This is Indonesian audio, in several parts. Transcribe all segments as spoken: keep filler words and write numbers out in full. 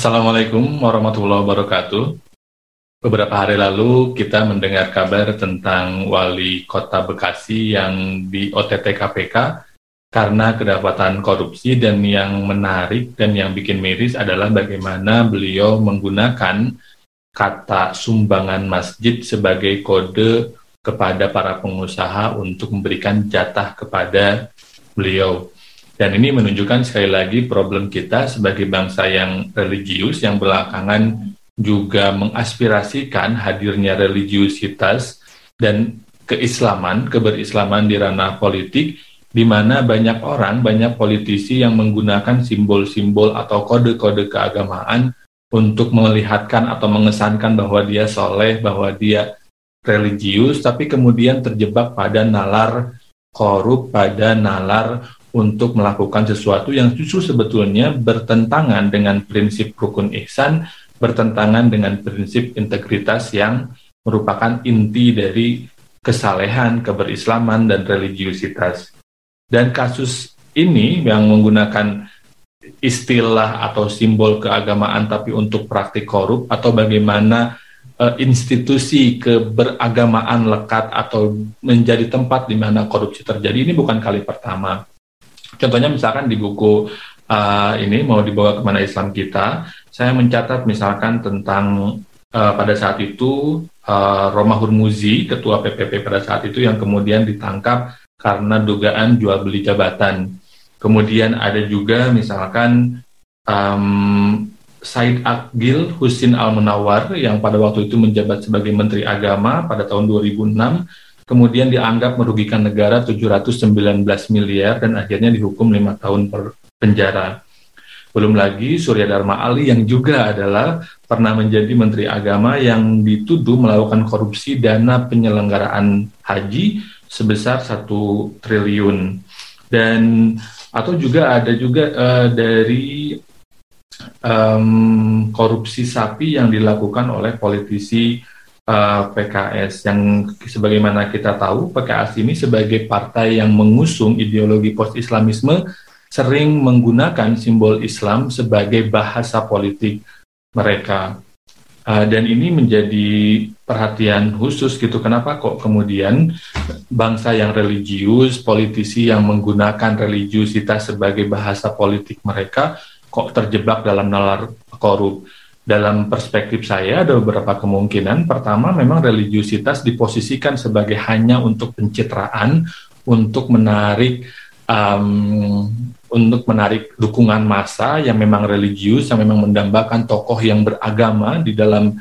Assalamualaikum warahmatullahi wabarakatuh. Beberapa hari lalu kita mendengar kabar tentang wali kota Bekasi yang di O T T K P K karena kedapatan korupsi, dan yang menarik dan yang bikin miris adalah bagaimana beliau menggunakan kata sumbangan masjid sebagai kode kepada para pengusaha untuk memberikan jatah kepada beliau. Dan ini menunjukkan sekali lagi problem kita sebagai bangsa yang religius, yang belakangan juga mengaspirasikan hadirnya religiusitas dan keislaman, keberislaman di ranah politik, di mana banyak orang, banyak politisi yang menggunakan simbol-simbol atau kode-kode keagamaan untuk melihatkan atau mengesankan bahwa dia soleh, bahwa dia religius, tapi kemudian terjebak pada nalar korup, pada nalar untuk melakukan sesuatu yang justru sebetulnya bertentangan dengan prinsip rukun ihsan, bertentangan dengan prinsip integritas yang merupakan inti dari kesalehan, keberislaman, dan religiusitas. Dan kasus ini yang menggunakan istilah atau simbol keagamaan tapi untuk praktik korup, atau bagaimana e, institusi keberagamaan lekat atau menjadi tempat di mana korupsi terjadi, ini bukan kali pertama. Contohnya misalkan di buku uh, ini, Mau Dibawa ke Mana Islam Kita, saya mencatat misalkan tentang uh, pada saat itu uh, Romahurmuzi, ketua P P P pada saat itu, yang kemudian ditangkap karena dugaan jual-beli jabatan. Kemudian ada juga misalkan um, Said Agil Husin Al Munawar, yang pada waktu itu menjabat sebagai Menteri Agama pada tahun dua ribu enam, kemudian dianggap merugikan negara tujuh ratus sembilan belas miliar dan akhirnya dihukum lima tahun penjara. Belum lagi Surya Darma Ali yang juga adalah pernah menjadi Menteri Agama yang dituduh melakukan korupsi dana penyelenggaraan haji sebesar satu triliun. Dan atau juga ada juga uh, dari um, korupsi sapi yang dilakukan oleh politisi P K S, yang sebagaimana kita tahu P K S ini sebagai partai yang mengusung ideologi post-islamisme sering menggunakan simbol Islam sebagai bahasa politik mereka. Uh, dan ini menjadi perhatian khusus gitu, kenapa kok kemudian bangsa yang religius, politisi yang menggunakan religiusitas sebagai bahasa politik mereka kok terjebak dalam nalar korup. Dalam perspektif saya ada beberapa kemungkinan. Pertama, memang religiusitas diposisikan sebagai hanya untuk pencitraan, untuk menarik um, untuk menarik dukungan massa yang memang religius, yang memang mendambakan tokoh yang beragama di dalam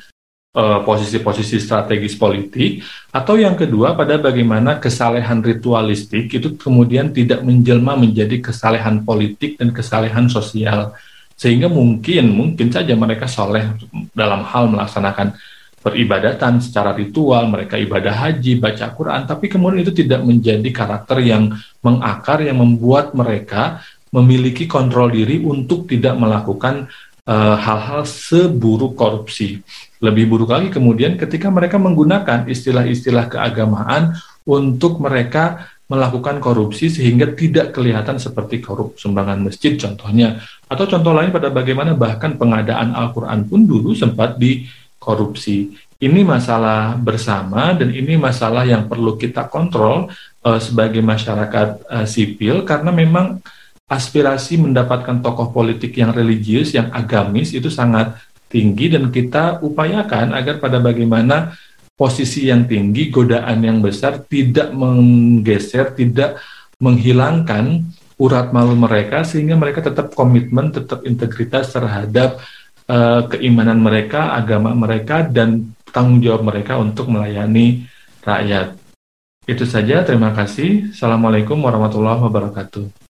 uh, posisi-posisi strategis politik. Atau yang kedua, pada bagaimana kesalehan ritualistik itu kemudian tidak menjelma menjadi kesalehan politik dan kesalehan sosial, sehingga mungkin mungkin saja mereka soleh dalam hal melaksanakan peribadatan secara ritual, mereka ibadah haji, baca Quran, tapi kemudian itu tidak menjadi karakter yang mengakar, yang membuat mereka memiliki kontrol diri untuk tidak melakukan uh, hal-hal seburuk korupsi. Lebih buruk lagi kemudian ketika mereka menggunakan istilah-istilah keagamaan untuk mereka melakukan korupsi sehingga tidak kelihatan seperti korup sumbangan masjid contohnya. Atau contoh lain pada bagaimana bahkan pengadaan Al-Qur'an pun dulu sempat dikorupsi. Ini masalah bersama dan ini masalah yang perlu kita kontrol uh, sebagai masyarakat uh, sipil, karena memang aspirasi mendapatkan tokoh politik yang religius, yang agamis itu sangat tinggi, dan kita upayakan agar pada bagaimana posisi yang tinggi, godaan yang besar tidak menggeser, tidak menghilangkan urat malu mereka, sehingga mereka tetap komitmen, tetap integritas terhadap uh, keimanan mereka, agama mereka, dan tanggung jawab mereka untuk melayani rakyat. Itu saja, terima kasih. Assalamualaikum warahmatullahi wabarakatuh.